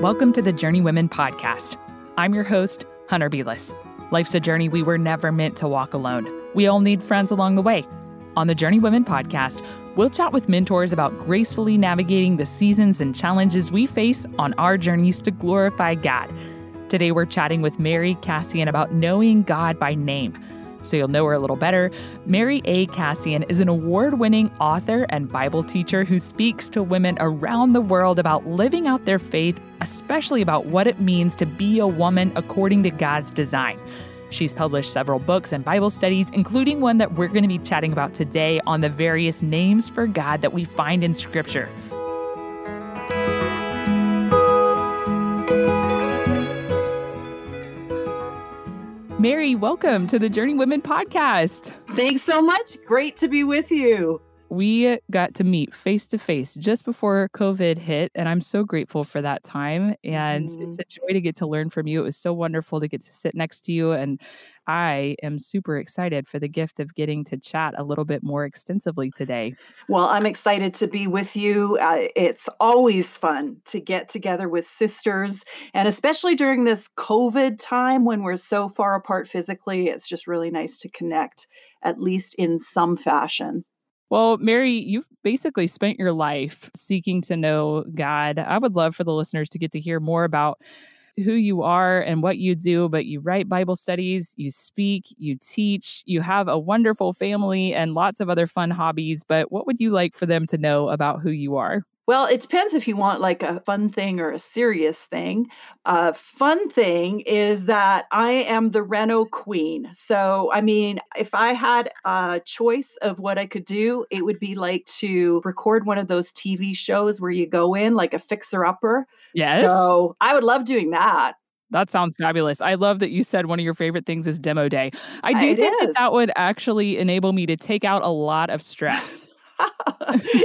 Welcome to the Journey Women Podcast. I'm your host, Hunter Belis. Life's a journey we were never meant to walk alone. We all need friends along the way. On the Journey Women Podcast, we'll chat with mentors about gracefully navigating the seasons and challenges we face on our journeys to glorify God. Today, we're chatting with Mary Kassian about knowing God by name. So you'll know her a little better. Mary A. Kassian is an award-winning author and Bible teacher who speaks to women around the world about living out their faith, especially about what it means to be a woman according to God's design. She's published several books and Bible studies, including one that we're going to be chatting about today on the various names for God that we find in Scripture. Mary, welcome to the Journey Women Podcast. Thanks so much. Great to be with you. We got to meet face-to-face just before COVID hit, and I'm so grateful for that time. And It's such a joy to get to learn from you. It was so wonderful to get to sit next to you. And I am super excited for the gift of getting to chat a little bit more extensively today. Well, I'm excited to be with you. It's always fun to get together with sisters, and especially during this COVID time when we're so far apart physically, it's just really nice to connect, at least in some fashion. Well, Mary, you've basically spent your life seeking to know God. I would love for the listeners to get to hear more about who you are and what you do, but you write Bible studies, you speak, you teach, you have a wonderful family and lots of other fun hobbies. But what would you like for them to know about who you are? Well, it depends if you want like a fun thing or a serious thing. A fun thing is that I am the Reno queen. So, I mean, if I had a choice of what I could do, it would be like to record one of those TV shows where you go in like a fixer-upper. Yes. So I would love doing that. That sounds fabulous. I love that you said one of your favorite things is demo day. I think that would actually enable me to take out a lot of stress.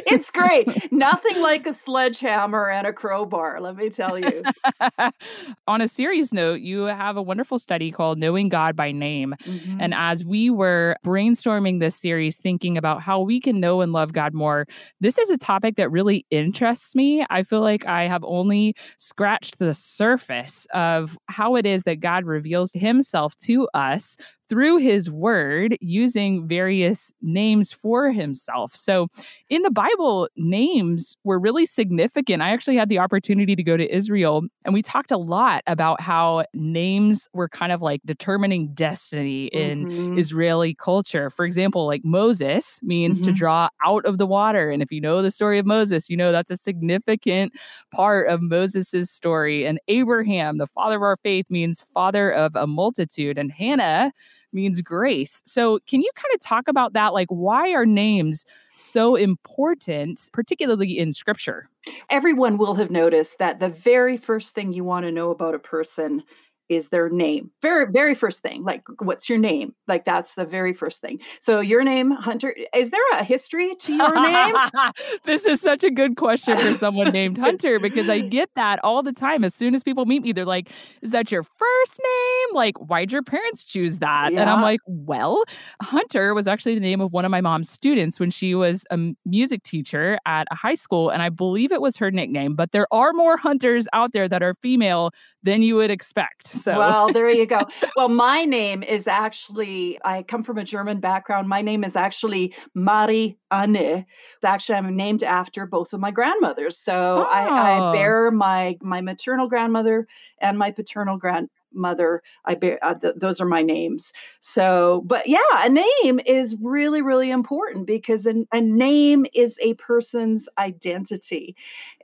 It's great. Nothing like a sledgehammer and a crowbar, let me tell you. On a serious note, you have a wonderful study called Knowing God by Name. Mm-hmm. And as we were brainstorming this series, thinking about how we can know and love God more, this is a topic that really interests me. I feel like I have only scratched the surface of how it is that God reveals himself to us through his word, using various names for himself. So in the Bible, names were really significant. I actually had the opportunity to go to Israel, and we talked a lot about how names were kind of like determining destiny in Israeli culture. For example, like Moses means to draw out of the water. And if you know the story of Moses, you know that's a significant part of Moses's story. And Abraham, the father of our faith, means father of a multitude. And Hannah means grace. So can you kind of talk about that? Like, why are names so important, particularly in Scripture? Everyone will have noticed that the very first thing you want to know about a person is their name. Very, very first thing. Like, what's your name? Like, that's the very first thing. So your name, Hunter, is there a history to your name? This is such a good question for someone named Hunter, because I get that all the time. As soon as people meet me, they're like, is that your first name? Like, why'd your parents choose that? Yeah. And I'm like, well, Hunter was actually the name of one of my mom's students when she was a music teacher at a high school. And I believe it was her nickname, but there are more Hunters out there that are female than you would expect. So. Well, there you go. Well, my name is actually, I come from a German background. My name is actually Marie Anne. Actually, I'm named after both of my grandmothers. So I bear my maternal grandmother and my paternal grandmother. I bear those are my names. So, but yeah, a name is really, really important, because a name is a person's identity.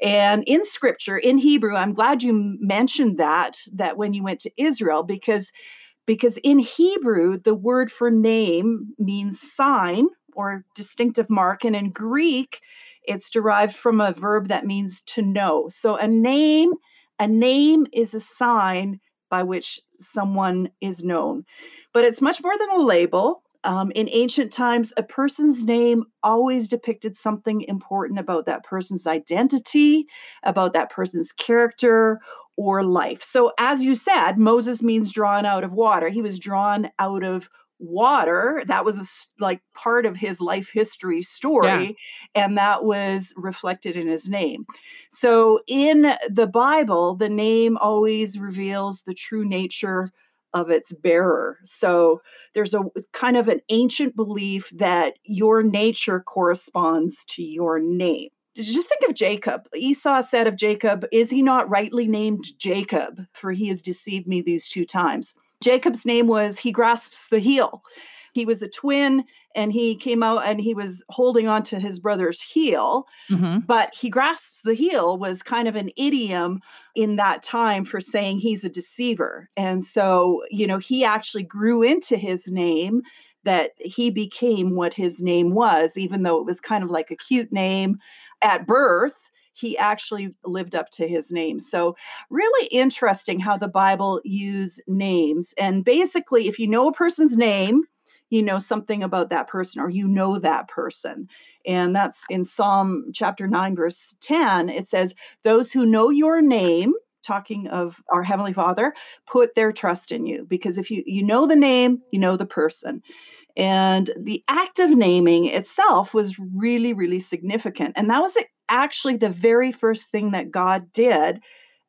And in Scripture, in Hebrew, I'm glad you mentioned that when you went to Israel, because in Hebrew, the word for name means sign or distinctive mark. And in Greek, it's derived from a verb that means to know. So a name is a sign by which someone is known. But it's much more than a label. In ancient times, a person's name always depicted something important about that person's identity, about that person's character or life. So as you said, Moses means drawn out of water. He was drawn out of water. That was like part of his life history story. Yeah. And that was reflected in his name. So in the Bible, the name always reveals the true nature of its bearer. So there's a kind of an ancient belief that your nature corresponds to your name. Just think of Jacob. Esau said of Jacob, "Is he not rightly named Jacob? For he has deceived me these two times." Jacob's name was "He Grasps the Heel." He was a twin, and he came out and he was holding on to his brother's heel. Mm-hmm. But "He Grasps the Heel" was kind of an idiom in that time for saying he's a deceiver. And so, you know, he actually grew into his name, that he became what his name was, even though it was kind of like a cute name at birth. He actually lived up to his name. So really interesting how the Bible uses names. And basically, if you know a person's name, you know something about that person, or you know that person. And that's in Psalm chapter 9, verse 10. It says, "Those who know your name," talking of our Heavenly Father, "put their trust in you." Because if you know the name, you know the person. And the act of naming itself was really, really significant. And that was actually the very first thing that God did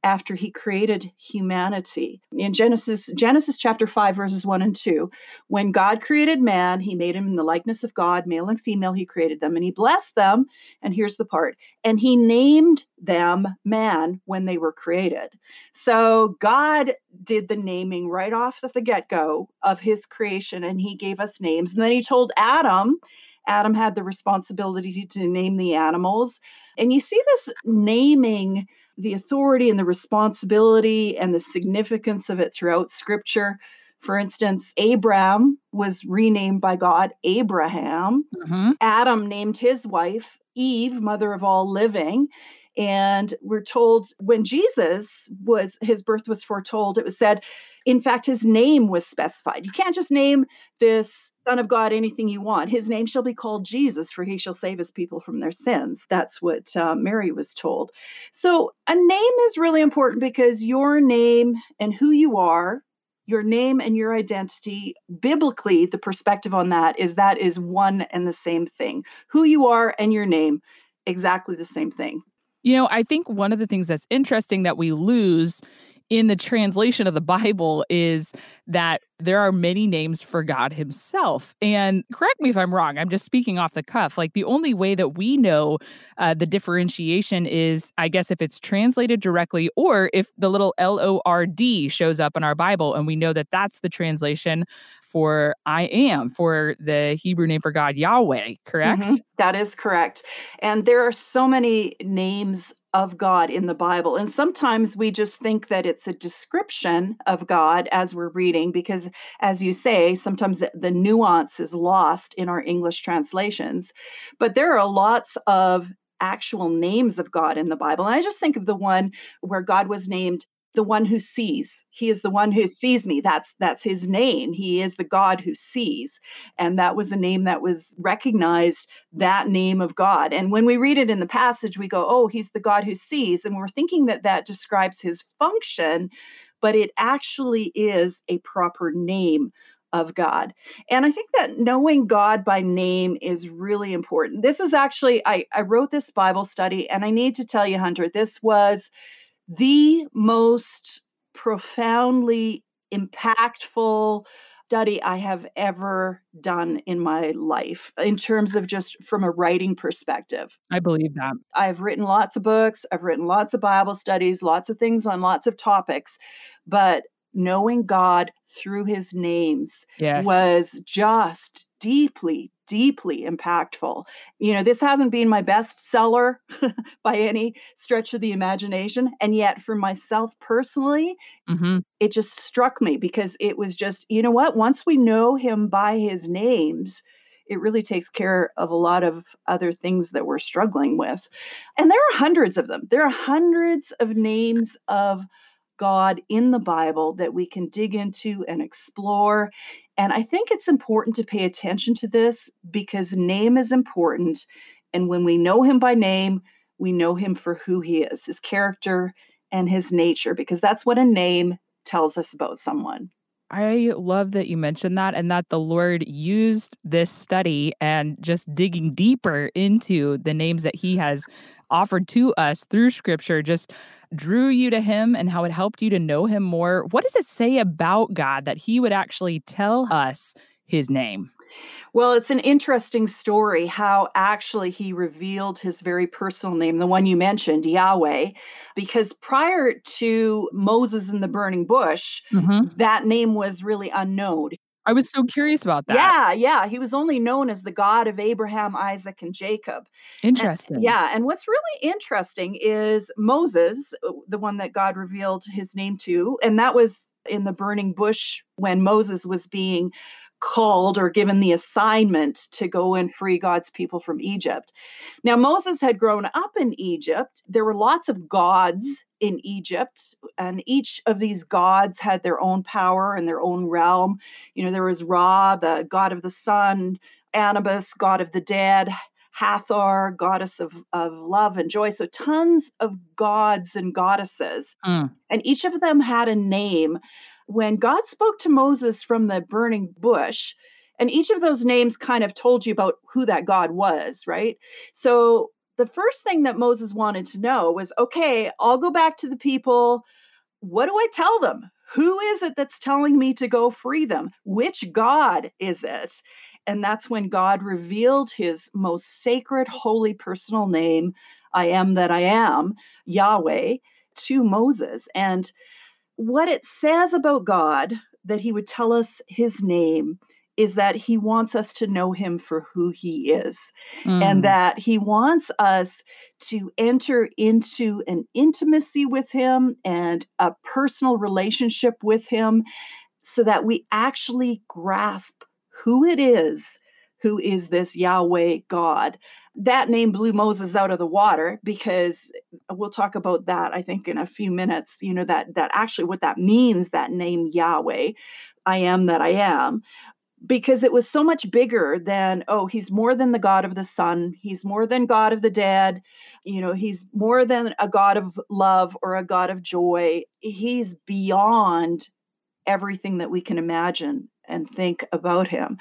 after he created humanity. In Genesis chapter 5, verses 1 and 2, when God created man, he made him in the likeness of God, male and female, he created them, and he blessed them. And here's the part: and he named them man when they were created. So God did the naming right off the get-go of his creation, and he gave us names. And then he told Adam. Adam had the responsibility to name the animals. And you see this naming, the authority and the responsibility and the significance of it throughout Scripture. For instance, Abram was renamed by God Abraham. Mm-hmm. Adam named his wife Eve, mother of all living. And we're told when Jesus was, his birth was foretold, it was said, in fact, his name was specified. You can't just name this Son of God anything you want. His name shall be called Jesus, for he shall save his people from their sins. That's what Mary was told. So a name is really important, because your name and who you are, your name and your identity, biblically, the perspective on that is one and the same thing. Who you are and your name, exactly the same thing. You know, I think one of the things that's interesting that we lose in the translation of the Bible is that there are many names for God himself. And correct me if I'm wrong, I'm just speaking off the cuff. Like, the only way that we know the differentiation is, I guess, if it's translated directly, or if the little L-O-R-D shows up in our Bible and we know that that's the translation for I am, for the Hebrew name for God, Yahweh, correct? Mm-hmm. That is correct. And there are so many names of God in the Bible. And sometimes we just think that it's a description of God as we're reading, because, as you say, sometimes the nuance is lost in our English translations. But there are lots of actual names of God in the Bible. And I just think of the one where God was named the one who sees. He is the one who sees me. That's his name. He is the God who sees. And that was a name that was recognized, that name of God. And when we read it in the passage, we go, oh, he's the God who sees. And we're thinking that that describes his function, but it actually is a proper name of God. And I think that knowing God by name is really important. This is actually, I wrote this Bible study, and I need to tell you, Hunter, this was the most profoundly impactful study I have ever done in my life, in terms of just from a writing perspective. I believe that. I've written lots of books, I've written lots of Bible studies, lots of things on lots of topics, but knowing God through his names, yes, was just deeply, deeply impactful. You know, this hasn't been my bestseller by any stretch of the imagination. And yet for myself personally, mm-hmm, it just struck me, because it was just, you know what, once we know him by his names, it really takes care of a lot of other things that we're struggling with. And there are hundreds of them. There are hundreds of names of God in the Bible that we can dig into and explore. And I think it's important to pay attention to this, because name is important. And when we know him by name, we know him for who he is, his character and his nature, because that's what a name tells us about someone. I love that you mentioned that, and that the Lord used this study and just digging deeper into the names that he has offered to us through scripture just drew you to him and how it helped you to know him more. What does it say about God that he would actually tell us his name? Well, it's an interesting story how actually he revealed his very personal name, the one you mentioned, Yahweh, because prior to Moses and the burning bush, that name was really unknown. I was so curious about that. Yeah. He was only known as the God of Abraham, Isaac, and Jacob. Interesting. And what's really interesting is Moses, the one that God revealed his name to, and that was in the burning bush when Moses was being called or given the assignment to go and free God's people from Egypt. Now, Moses had grown up in Egypt. There were lots of gods in Egypt, and each of these gods had their own power and their own realm. You know, there was Ra, the god of the sun, Anubis, god of the dead, Hathor, goddess of love and joy. So tons of gods and goddesses. And each of them had a name. When God spoke to Moses from the burning bush, and each of those names kind of told you about who that God was, right? So the first thing that Moses wanted to know was, okay, I'll go back to the people. What do I tell them? Who is it that's telling me to go free them? Which God is it? And that's when God revealed his most sacred, holy, personal name, I am that I am, Yahweh, to Moses. And what it says about God that he would tell us his name is that he wants us to know him for who he is, and that he wants us to enter into an intimacy with him and a personal relationship with him so that we actually grasp who it is, who is this Yahweh God. That name blew Moses out of the water, because we'll talk about that, I think, in a few minutes, you know, that actually what that means, that name Yahweh, I am that I am, because it was so much bigger than, oh, he's more than the God of the sun. He's more than God of the dead. You know, he's more than a God of love or a God of joy. He's beyond everything that we can imagine and think about him.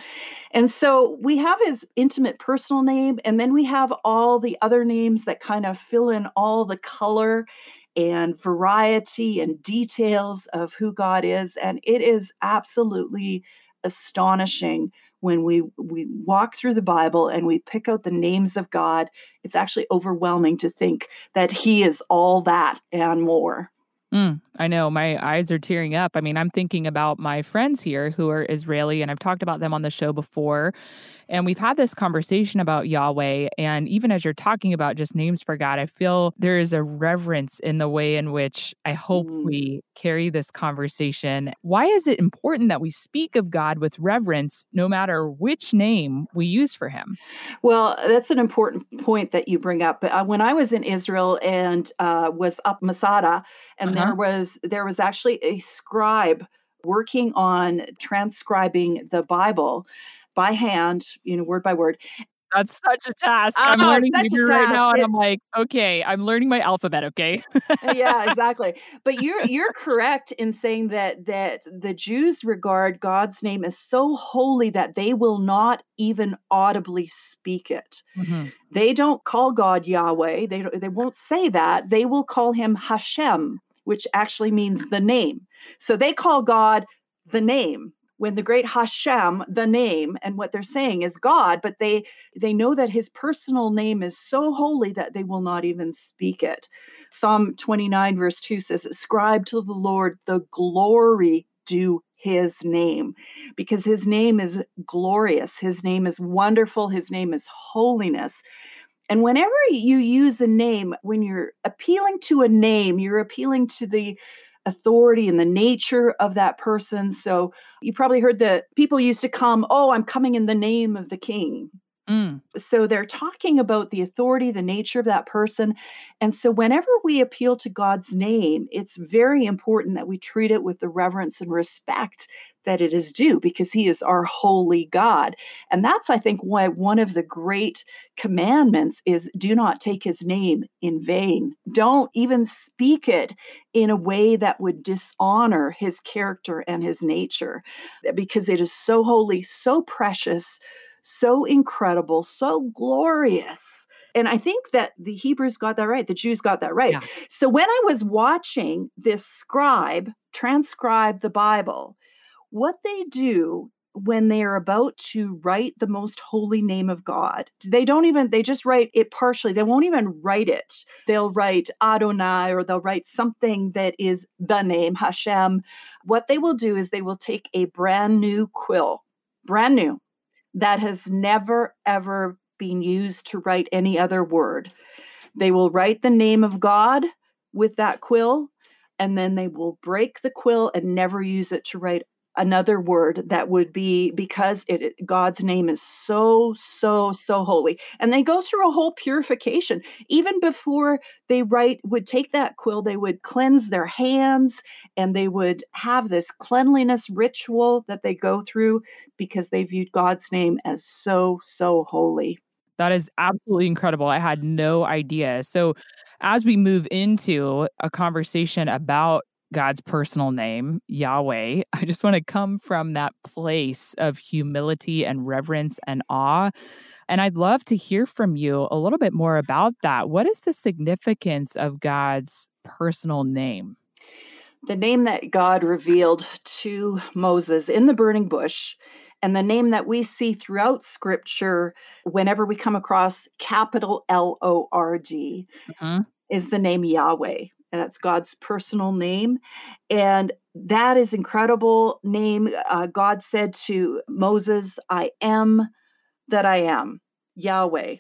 And so we have his intimate personal name, and then we have all the other names that kind of fill in all the color and variety and details of who God is. And it is absolutely astonishing when we walk through the Bible and we pick out the names of God. It's actually overwhelming to think that he is all that and more. I know. My eyes are tearing up. I mean, I'm thinking about my friends here who are Israeli, and I've talked about them on the show before. And we've had this conversation about Yahweh. And even as you're talking about just names for God, I feel there is a reverence in the way in which I hope we carry this conversation. Why is it important that we speak of God with reverence, no matter which name we use for him? Well, that's an important point that you bring up. But when I was in Israel and was up Masada, and there was actually a scribe working on transcribing the Bible by hand, you know, word by word. That's such a task. I'm learning Hebrew right now, and I'm like, okay, I'm learning my alphabet, okay? Yeah, exactly. But you're correct in saying that the Jews regard God's name as so holy that they will not even audibly speak it. They don't call God Yahweh. They won't say that. They will call him Hashem, which actually means the name. So they call God the name, when the great Hashem, the name, and what they're saying is God, but they know that his personal name is so holy that they will not even speak it. Psalm 29 verse 2 says, ascribe to the Lord the glory due his name, because his name is glorious. His name is wonderful. His name is holiness. And whenever you use a name, when you're appealing to a name, you're appealing to the authority and the nature of that person. So you probably heard that people used to come, oh, I'm coming in the name of the king. So they're talking about the authority, the nature of that person. And so whenever we appeal to God's name, it's very important that we treat it with the reverence and respect that it is due, because he is our holy God. And that's, I think, why one of the great commandments is do not take his name in vain. Don't even speak it in a way that would dishonor his character and his nature, because it is so holy, so precious, so incredible, so glorious. And I think that the Hebrews got that right. The Jews got that right. Yeah. So when I was watching this scribe transcribe the Bible, what they do when they are about to write the most holy name of God, they just write it partially. They won't even write it. They'll write Adonai, or they'll write something that is the name Hashem. What they will do is they will take a brand new quill, brand new, that has never, ever been used to write any other word. They will write the name of God with that quill, and then they will break the quill and never use it to write another word that would be, because God's name is so, so, so holy. And they go through a whole purification. Even before they would take that quill, they would cleanse their hands, and they would have this cleanliness ritual that they go through because they viewed God's name as so, so holy. That is absolutely incredible. I had no idea. So as we move into a conversation about God's personal name, Yahweh, I just want to come from that place of humility and reverence and awe. And I'd love to hear from you a little bit more about that. What is the significance of God's personal name? The name that God revealed to Moses in the burning bush, and the name that we see throughout Scripture whenever we come across capital L-O-R-D, is the name Yahweh. And that's God's personal name. And that is incredible name. God said to Moses, I am that I am, Yahweh.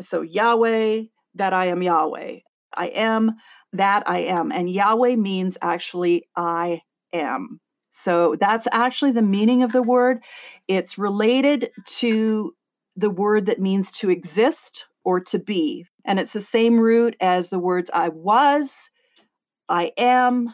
So Yahweh, that I am Yahweh. I am that I am. And Yahweh means actually I am. So that's actually the meaning of the word. It's related to the word that means to exist or to be. And it's the same root as the words I was, I am,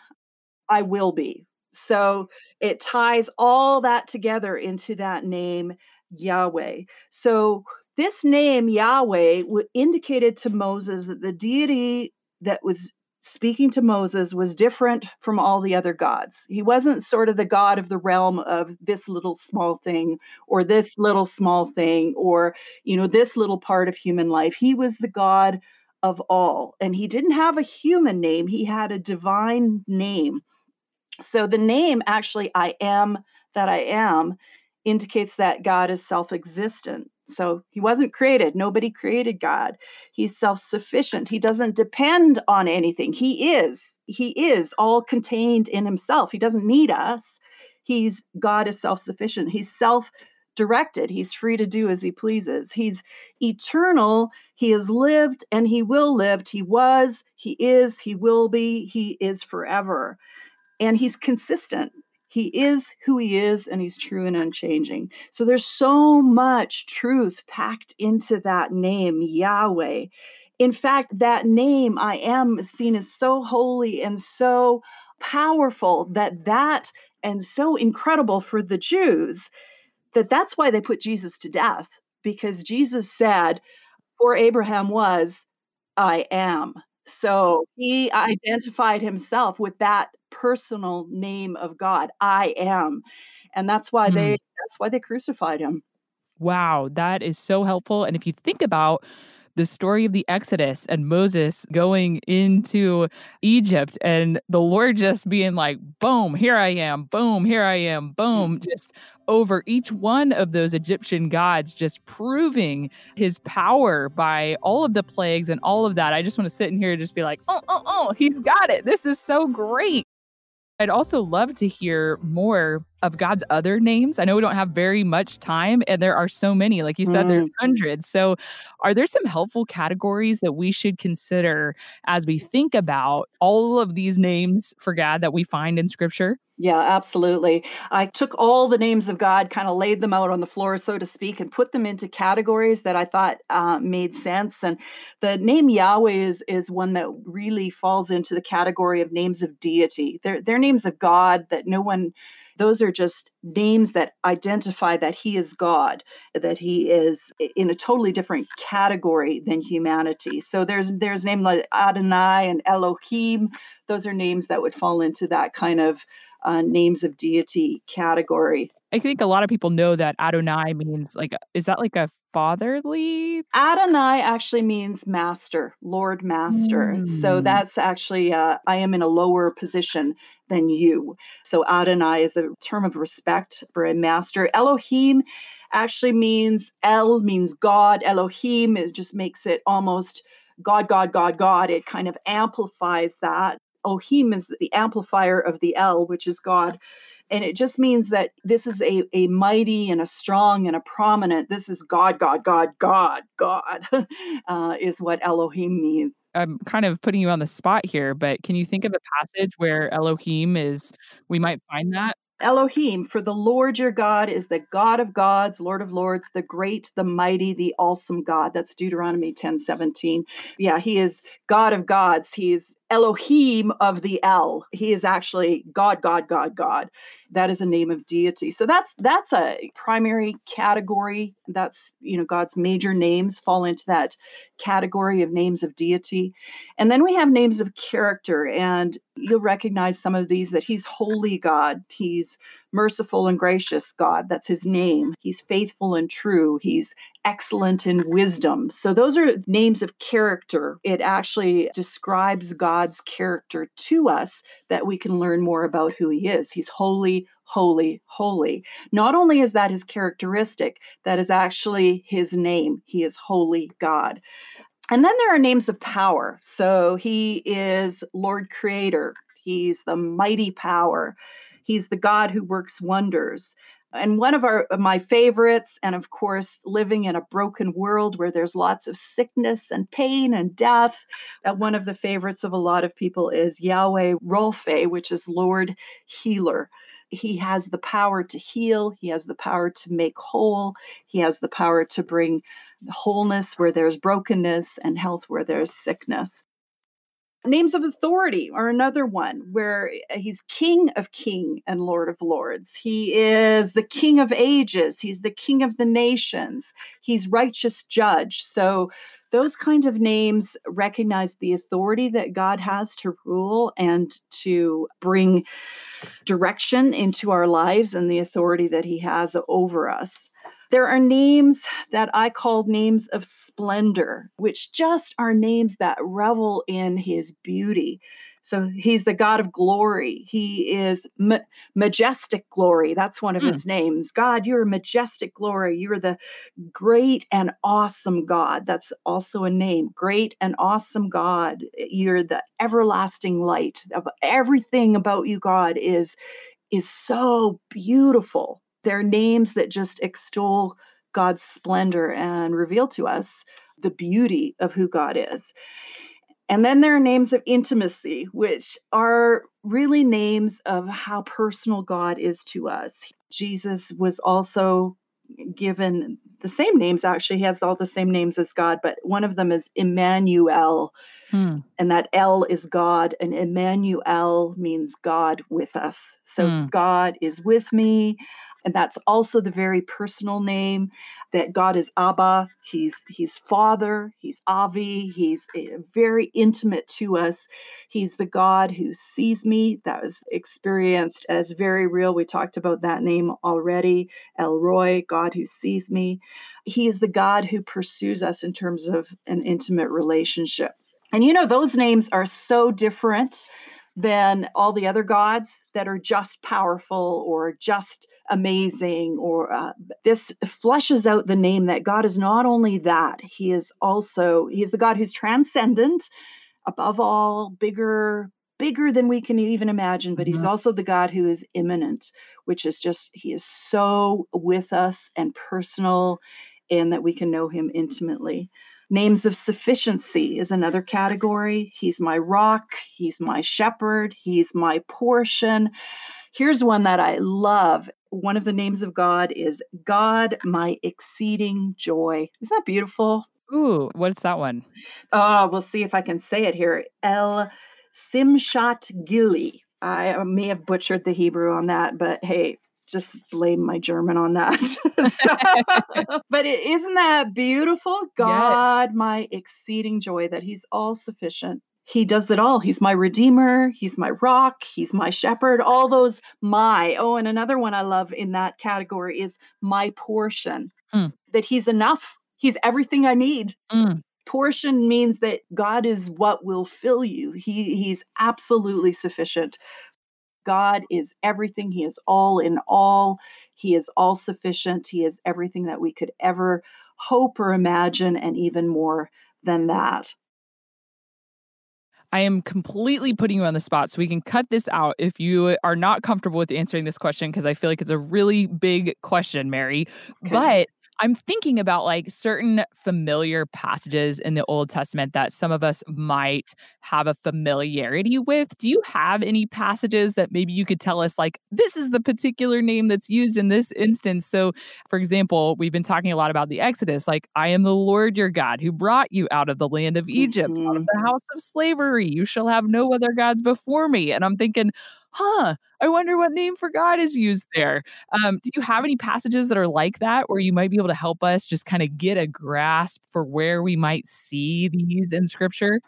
I will be. So it ties all that together into that name, Yahweh. So this name, Yahweh, indicated to Moses that the deity that was speaking to Moses was different from all the other gods. He wasn't sort of the God of the realm of this little small thing, or this little small thing, or, you know, this little part of human life. He was the God of all. And he didn't have a human name. He had a divine name. So the name actually, I am that I am, indicates that God is self-existent. So he wasn't created. Nobody created God. He's self-sufficient. He doesn't depend on anything. He is all contained in himself. He doesn't need us. God is self-sufficient. He's self-directed. He's free to do as he pleases. He's eternal. He has lived and he will live. He was, he is, he will be, he is forever. And he's consistent. He is who he is, and he's true and unchanging. So there's so much truth packed into that name, Yahweh. In fact, that name, I am, is seen as so holy and so powerful and so incredible for the Jews, that's why they put Jesus to death, because Jesus said, for Abraham was, I am. So he identified himself with that personal name of God, I am. And that's why they crucified him. Wow, that is so helpful. And if you think about the story of the Exodus and Moses going into Egypt and the Lord just being like, boom, here I am, boom, here I am, boom, just over each one of those Egyptian gods, just proving his power by all of the plagues and all of that. I just want to sit in here and just be like, oh, he's got it. This is so great. I'd also love to hear more of God's other names? I know we don't have very much time, and there are so many. Like you said, there's hundreds. So are there some helpful categories that we should consider as we think about all of these names for God that we find in Scripture? Yeah, absolutely. I took all the names of God, kind of laid them out on the floor, so to speak, and put them into categories that I thought made sense. And the name Yahweh is one that really falls into the category of names of deity. They're names of God that no one... Those are just names that identify that he is God, that he is in a totally different category than humanity. So there's names like Adonai and Elohim. Those are names that would fall into that kind of names of deity category. I think a lot of people know that Adonai means like, is that like a fatherly? Adonai actually means master, Lord master. So that's actually, I am in a lower position than you. So Adonai is a term of respect for a master. Elohim actually means, El means God. Elohim, it just makes it almost God, God, God, God. It kind of amplifies that. Elohim is the amplifier of the El, which is God. And it just means that this is a mighty and a strong and a prominent, this is God, God, God, God, God, is what Elohim means. I'm kind of putting you on the spot here, but can you think of a passage where Elohim is, we might find that? Elohim, for the Lord your God is the God of gods, Lord of lords, the great, the mighty, the awesome God. That's Deuteronomy 10:17. Yeah, he is God of gods. He is Elohim of the El. He is actually God, God, God, God. That is a name of deity. So that's a primary category. That's, you know, God's major names fall into that category of names of deity. And then we have names of character, and you'll recognize some of these, that he's holy God. He's merciful and gracious God. That's his name. He's faithful and true. He's excellent in wisdom. So those are names of character. It actually describes God's character to us that we can learn more about who he is. He's holy, holy, holy. Not only is that his characteristic, that is actually his name. He is holy God. And then there are names of power. So he is Lord Creator. He's the mighty power. He's the God who works wonders. And one of my favorites, and of course, living in a broken world where there's lots of sickness and pain and death, one of the favorites of a lot of people is Yahweh Rophe, which is Lord Healer. He has the power to heal. He has the power to make whole. He has the power to bring wholeness where there's brokenness and health where there's sickness. Names of authority are another one where he's King of Kings and Lord of Lords. He is the King of Ages. He's the King of the Nations. He's righteous judge. So those kind of names recognize the authority that God has to rule and to bring direction into our lives and the authority that he has over us. There are names that I call names of splendor, which just are names that revel in his beauty. So he's the God of glory. He is majestic glory. That's one of his names. God, you're majestic glory. You're the great and awesome God. That's also a name. Great and awesome God. You're the everlasting light. Everything about you, God, is so beautiful. They're names that just extol God's splendor and reveal to us the beauty of who God is. And then there are names of intimacy, which are really names of how personal God is to us. Jesus was also given the same names. Actually, he has all the same names as God, but one of them is Emmanuel. And that El is God, and Emmanuel means God with us. So God is with me. And that's also the very personal name, that God is Abba. He's Father. He's Avi. He's very intimate to us. He's the God who sees me. That was experienced as very real. We talked about that name already. El Roy, God who sees me. He is the God who pursues us in terms of an intimate relationship. And you know, those names are so different than all the other gods that are just powerful or just amazing, or this fleshes out the name that God is not only that, he's the God who's transcendent, above all, bigger, bigger than we can even imagine, but he's also the God who is immanent, which is just, he is so with us and personal, and that we can know him intimately. Names of sufficiency is another category. He's my rock. He's my shepherd. He's my portion. Here's one that I love. One of the names of God is God, my exceeding joy. Isn't that beautiful? Ooh, what's that one? Oh, we'll see if I can say it here. El Simchat Gili. I may have butchered the Hebrew on that, but hey, just blame my German on that. So, but isn't that beautiful? God, yes. My exceeding joy, that he's all sufficient. He does it all. He's my redeemer. He's my rock. He's my shepherd. All those my. Oh, and another one I love in that category is my portion, that he's enough. He's everything I need. Portion means that God is what will fill you. He's absolutely sufficient. God is everything. He is all in all. He is all sufficient. He is everything that we could ever hope or imagine, and even more than that. I am completely putting you on the spot, so we can cut this out if you are not comfortable with answering this question, because I feel like it's a really big question, Mary. Okay. But I'm thinking about like certain familiar passages in the Old Testament that some of us might have a familiarity with. Do you have any passages that maybe you could tell us, like, this is the particular name that's used in this instance? So, for example, we've been talking a lot about the Exodus, like, I am the Lord your God who brought you out of the land of Egypt, out of the house of slavery. You shall have no other gods before me. And I'm thinking, I wonder what name for God is used there. Do you have any passages that are like that, where you might be able to help us just kind of get a grasp for where we might see these in Scripture?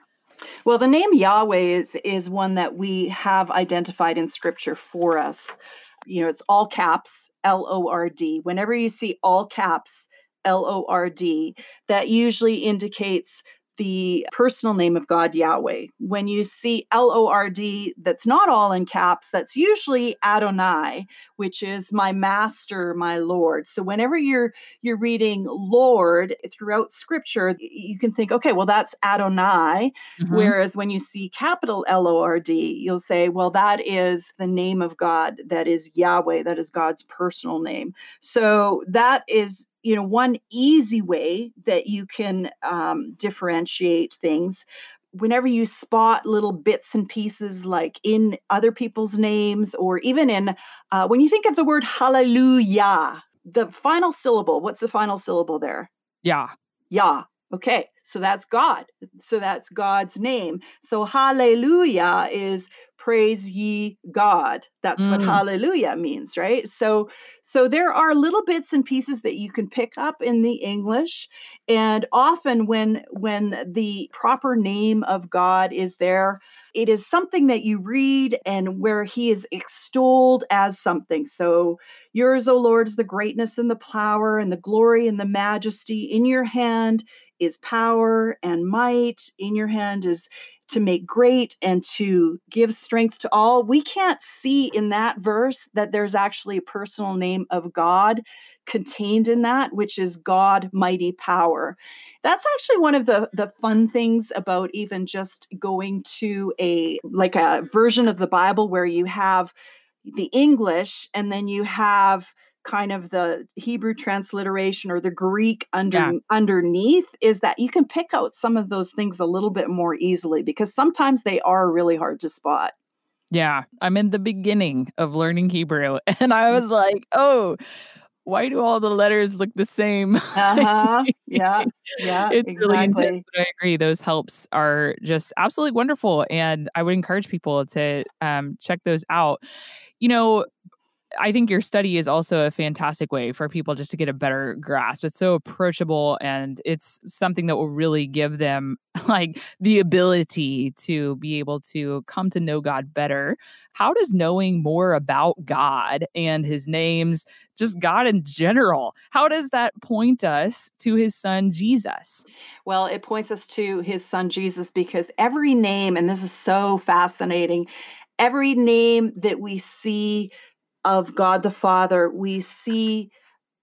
Well, the name Yahweh is one that we have identified in Scripture for us. You know, it's all caps, L-O-R-D. Whenever you see all caps, L-O-R-D, that usually indicates the personal name of God, Yahweh. When you see L-O-R-D, that's not all in caps, that's usually Adonai, which is my master, my Lord. So whenever you're reading Lord throughout Scripture, you can think, okay, well, that's Adonai. Whereas when you see capital L-O-R-D, you'll say, well, that is the name of God, that is Yahweh, that is God's personal name. So that is, you know, one easy way that you can differentiate things. Whenever you spot little bits and pieces, like in other people's names, or even in, when you think of the word hallelujah, the final syllable, what's the final syllable there? Yeah. Yeah. Okay. So that's God. So that's God's name. So hallelujah is praise ye God. That's what hallelujah means, right? So there are little bits and pieces that you can pick up in the English. And often when the proper name of God is there, it is something that you read and where he is extolled as something. So yours, O Lord, is the greatness and the power and the glory and the majesty. In your hand is power and might. In your hand is to make great and to give strength to all. We can't see in that verse that there's actually a personal name of God contained in that, which is God, mighty power. That's actually one of the fun things about even just going to a version of the Bible where you have the English and then you have kind of the Hebrew transliteration or the Greek underneath, is that you can pick out some of those things a little bit more easily, because sometimes they are really hard to spot. Yeah. I'm in the beginning of learning Hebrew and I was like, oh, why do all the letters look the same? Yeah. It's exactly. Really intense, but I agree. Those helps are just absolutely wonderful. And I would encourage people to check those out. You know, I think your study is also a fantastic way for people just to get a better grasp. It's so approachable, and it's something that will really give them like the ability to be able to come to know God better. How does knowing more about God and his names, just God in general, how does that point us to his son, Jesus? Well, it points us to his son, Jesus, because every name, and this is so fascinating, every name that we see of God the Father, we see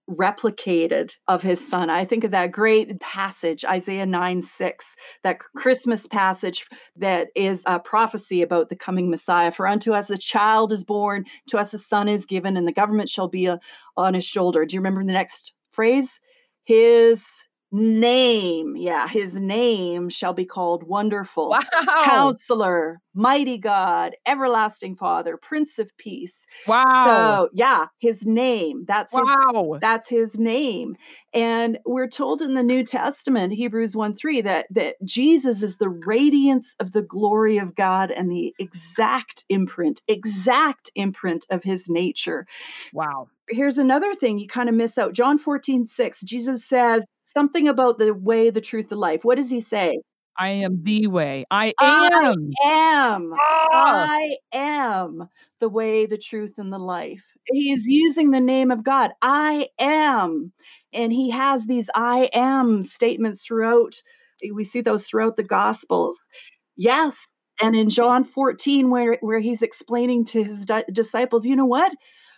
replicated of his son. I think of that great passage, Isaiah 9:6, that Christmas passage that is a prophecy about the coming Messiah. For unto us a child is born, to us a son is given, and the government shall be on his shoulder. Do you remember the next phrase? His name. Yeah, his name shall be called Wonderful, Counselor, Mighty God, Everlasting Father, Prince of Peace. Wow. So yeah, his name. That's that's his name. And we're told in the New Testament, Hebrews 1:3, that Jesus is the radiance of the glory of God and the exact imprint of his nature. Wow. Here's another thing you kind of miss out. John 14:6, Jesus says something about the way, the truth, the life. What does he say? I am the way. I am the way, the truth, and the life. He is using the name of God. I am. And he has these I am statements throughout. We see those throughout the Gospels. Yes. And in John 14, where he's explaining to his disciples, you know what?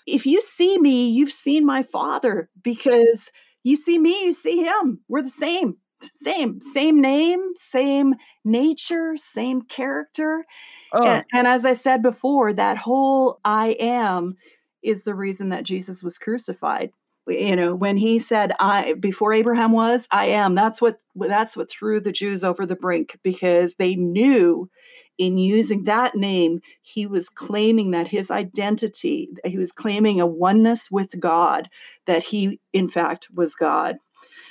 If you see me, you've seen my Father, because you see me, you see him. We're the same name, same nature, same character. Oh. And as I said before, that whole I am is the reason that Jesus was crucified. You know, when he said, "I before Abraham was, I am," that's what threw the Jews over the brink, because they knew in using that name, he was claiming that his identity, he was claiming a oneness with God, that he, in fact, was God.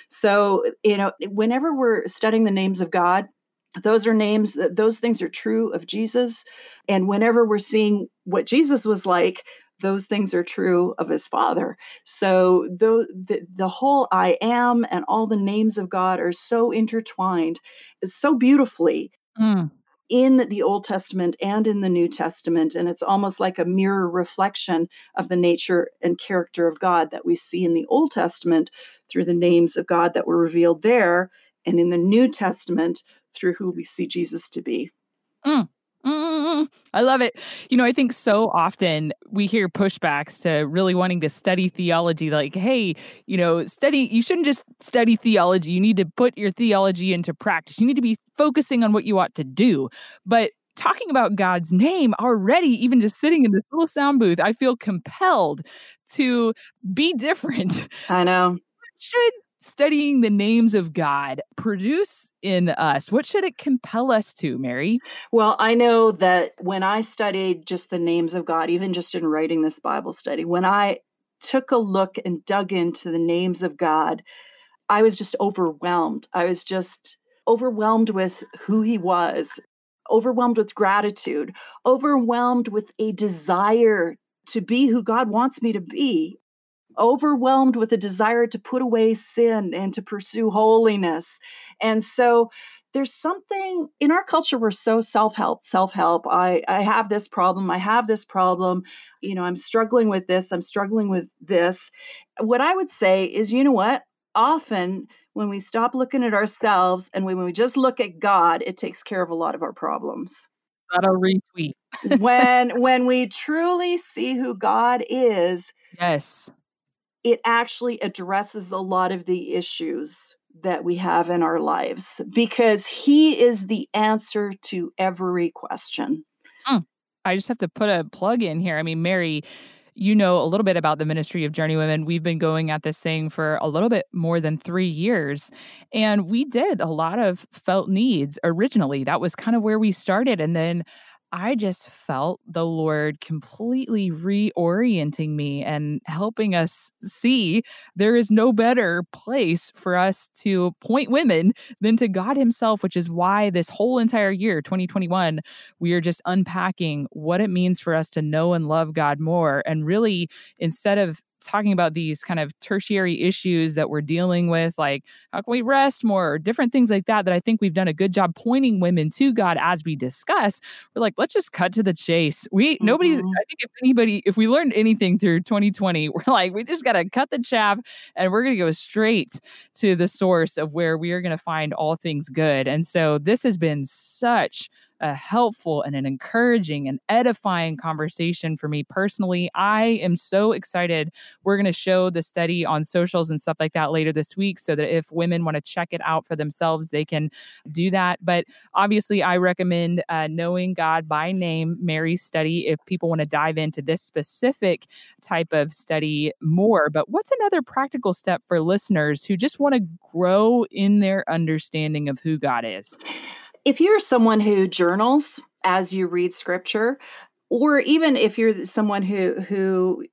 So, you know, whenever we're studying the names of God, those are names, those things are true of Jesus. And whenever we're seeing what Jesus was like, those things are true of his Father. So the whole I am and all the names of God are so intertwined, so beautifully in the Old Testament and in the New Testament. And it's almost like a mirror reflection of the nature and character of God that we see in the Old Testament through the names of God that were revealed there, and in the New Testament through who we see Jesus to be. Mm. I love it. You know, I think so often we hear pushbacks to really wanting to study theology, like, hey, you know, you shouldn't just study theology. You need to put your theology into practice. You need to be focusing on what you ought to do. But talking about God's name already, even just sitting in this little sound booth, I feel compelled to be different. I know. Should studying the names of God produce in us? What should it compel us to, Mary? Well, I know that when I studied just the names of God, even just in writing this Bible study, when I took a look and dug into the names of God, I was just overwhelmed. I was just overwhelmed with who he was, overwhelmed with gratitude, overwhelmed with a desire to be who God wants me to be, overwhelmed with a desire to put away sin and to pursue holiness. And so there's something in our culture, we're so self-help. I have this problem. You know, I'm struggling with this. What I would say is, you know what? Often when we stop looking at ourselves and when we just look at God, it takes care of a lot of our problems. That'll retweet. when we truly see who God is. Yes. It actually addresses a lot of the issues that we have in our lives, because he is the answer to every question. I just have to put a plug in here. I mean, Mary, you know a little bit about the ministry of Journey Women. We've been going at this thing for a little bit more than 3 years, and we did a lot of felt needs originally. That was kind of where we started. And then I just felt the Lord completely reorienting me and helping us see there is no better place for us to point women than to God himself, which is why this whole entire year, 2021, we are just unpacking what it means for us to know and love God more. And really, instead of talking about these kind of tertiary issues that we're dealing with, like how can we rest more, or different things like that, I think we've done a good job pointing women to God as we discuss. We're like, let's just cut to the chase. I think if we learned anything through 2020, we're like, we just got to cut the chaff and we're going to go straight to the source of where we are going to find all things good. And so this has been such a helpful and an encouraging and edifying conversation for me personally. I am so excited. We're going to show the study on socials and stuff like that later this week so that if women want to check it out for themselves, they can do that. But obviously, I recommend Knowing God by Name, Mary's study, if people want to dive into this specific type of study more. But what's another practical step for listeners who just want to grow in their understanding of who God is? If you're someone who journals as you read scripture, or even if you're someone who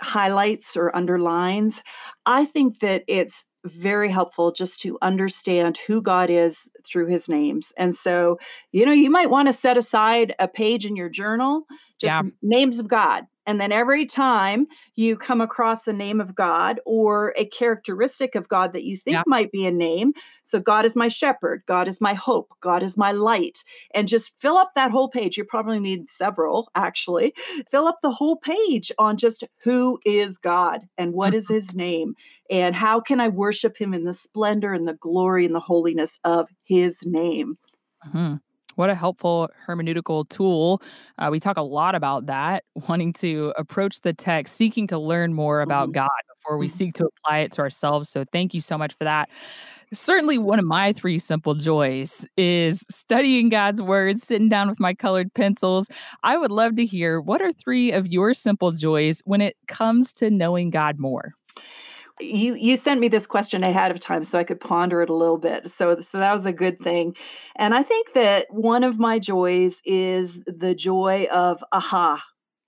highlights or underlines, I think that it's very helpful just to understand who God is through his names. And so, you might want to set aside a page in your journal, just names of God. And then every time you come across a name of God or a characteristic of God that you think might be a name, so God is my shepherd, God is my hope, God is my light, and just fill up that whole page. You probably need several, actually. Fill up the whole page on just who is God and what is his name and how can I worship him in the splendor and the glory and the holiness of his name. Mm-hmm. What a helpful hermeneutical tool. We talk a lot about that, wanting to approach the text, seeking to learn more about God before we seek to apply it to ourselves. So thank you so much for that. Certainly one of my three simple joys is studying God's word, sitting down with my colored pencils. I would love to hear, what are three of your simple joys when it comes to knowing God more? You sent me this question ahead of time so I could ponder it a little bit. So that was a good thing. And I think that one of my joys is the joy of aha,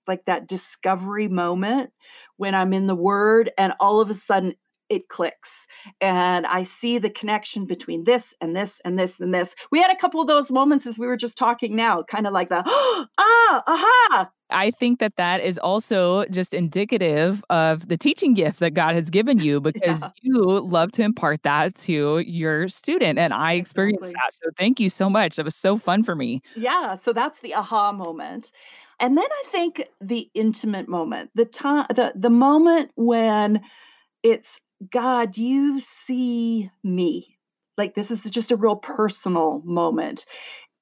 like that discovery moment when I'm in the word and all of a sudden it clicks and I see the connection between this and this and this and this. We had a couple of those moments as we were just talking now, kind of like the aha. I think that is also just indicative of the teaching gift that God has given you, because you love to impart that to your student. And I experienced that. So thank you so much. That was so fun for me. Yeah. So that's the aha moment. And then I think the intimate moment, the time, the moment when it's, God, you see me. Like, this is just a real personal moment.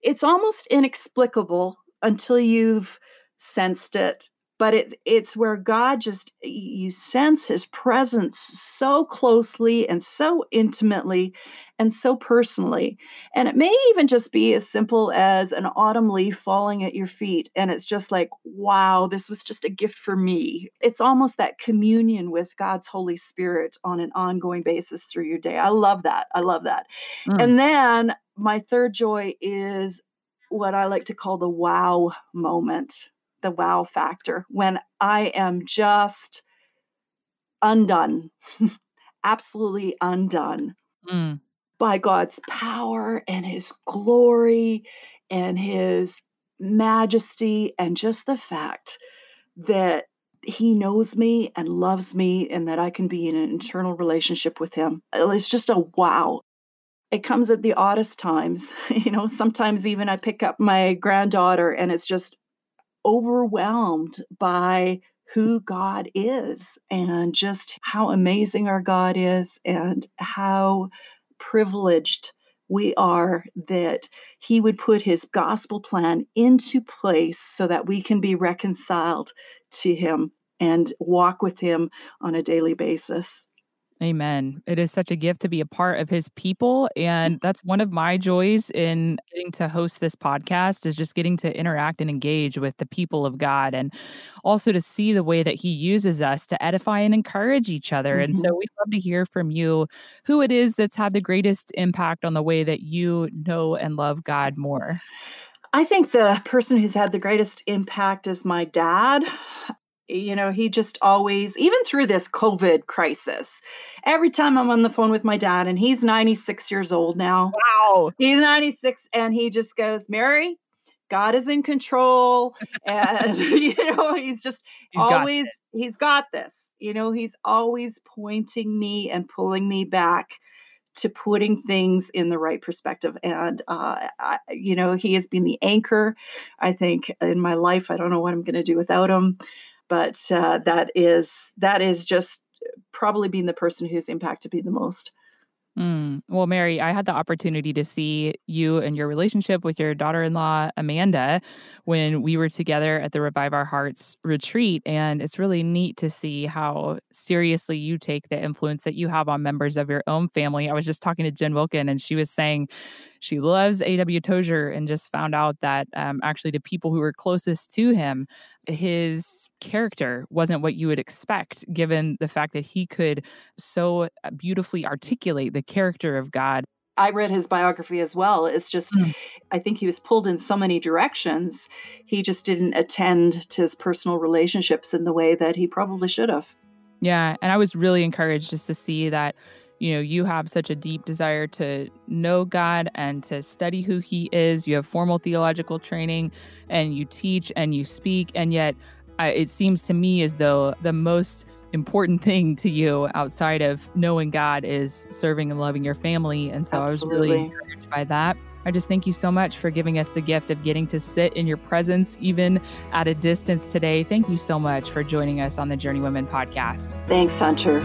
It's almost inexplicable until you've sensed it, but it's where God just, you sense his presence so closely and so intimately and so personally. And it may even just be as simple as an autumn leaf falling at your feet. And it's just like, wow, this was just a gift for me. It's almost that communion with God's Holy Spirit on an ongoing basis through your day. I love that. Mm. And then my third joy is what I like to call the wow moment. The wow factor, when I am just undone, absolutely undone by God's power and his glory and his majesty and just the fact that he knows me and loves me and that I can be in an internal relationship with him. It's just a wow. It comes at the oddest times. Sometimes even I pick up my granddaughter and it's just overwhelmed by who God is and just how amazing our God is and how privileged we are that he would put his gospel plan into place so that we can be reconciled to him and walk with him on a daily basis. Amen. It is such a gift to be a part of his people. And that's one of my joys in getting to host this podcast, is just getting to interact and engage with the people of God, and also to see the way that he uses us to edify and encourage each other. Mm-hmm. And so we'd love to hear from you who it is that's had the greatest impact on the way that you know and love God more. I think the person who's had the greatest impact is my dad. He just always, even through this COVID crisis, every time I'm on the phone with my dad, and he's 96 years old now. Wow. He's 96, and he just goes, Mary, God is in control. And, he's got this. He's always pointing me and pulling me back to putting things in the right perspective. And, he has been the anchor, I think, in my life. I don't know what I'm going to do without him. But that is just probably being the person who's impacted me the most. Well, Mary, I had the opportunity to see you and your relationship with your daughter-in-law, Amanda, when we were together at the Revive Our Hearts retreat. And it's really neat to see how seriously you take the influence that you have on members of your own family. I was just talking to Jen Wilkin, and she was saying she loves A.W. Tozer and just found out that actually the people who were closest to him, his character wasn't what you would expect, given the fact that he could so beautifully articulate the character of God. I read his biography as well. It's just, I think he was pulled in so many directions. He just didn't attend to his personal relationships in the way that he probably should have. Yeah. And I was really encouraged just to see that, you know, you have such a deep desire to know God and to study who he is. You have formal theological training and you teach and you speak. And yet it seems to me as though the most important thing to you outside of knowing God is serving and loving your family. And so absolutely. I was really encouraged by that. I just thank you so much for giving us the gift of getting to sit in your presence, even at a distance today. Thank you so much for joining us on the Journey Women podcast. Thanks, Hunter.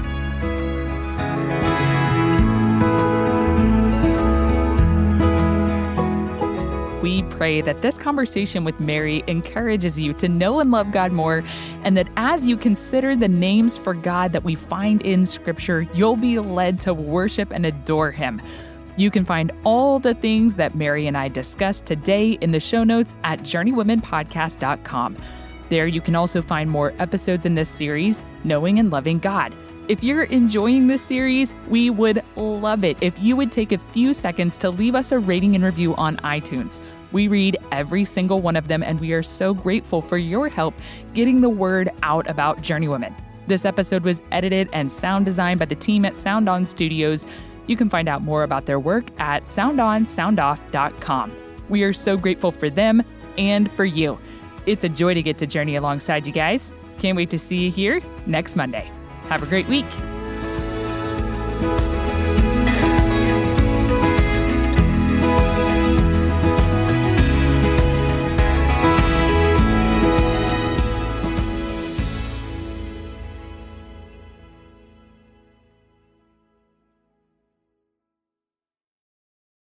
We pray that this conversation with Mary encourages you to know and love God more, and that as you consider the names for God that we find in Scripture, you'll be led to worship and adore Him. You can find all the things that Mary and I discussed today in the show notes at journeywomenpodcast.com. There you can also find more episodes in this series, Knowing and Loving God. If you're enjoying this series, we would love it if you would take a few seconds to leave us a rating and review on iTunes. We read every single one of them, and we are so grateful for your help getting the word out about Journey Women. This episode was edited and sound designed by the team at Sound On Studios. You can find out more about their work at soundonsoundoff.com. We are so grateful for them and for you. It's a joy to get to journey alongside you guys. Can't wait to see you here next Monday. Have a great week.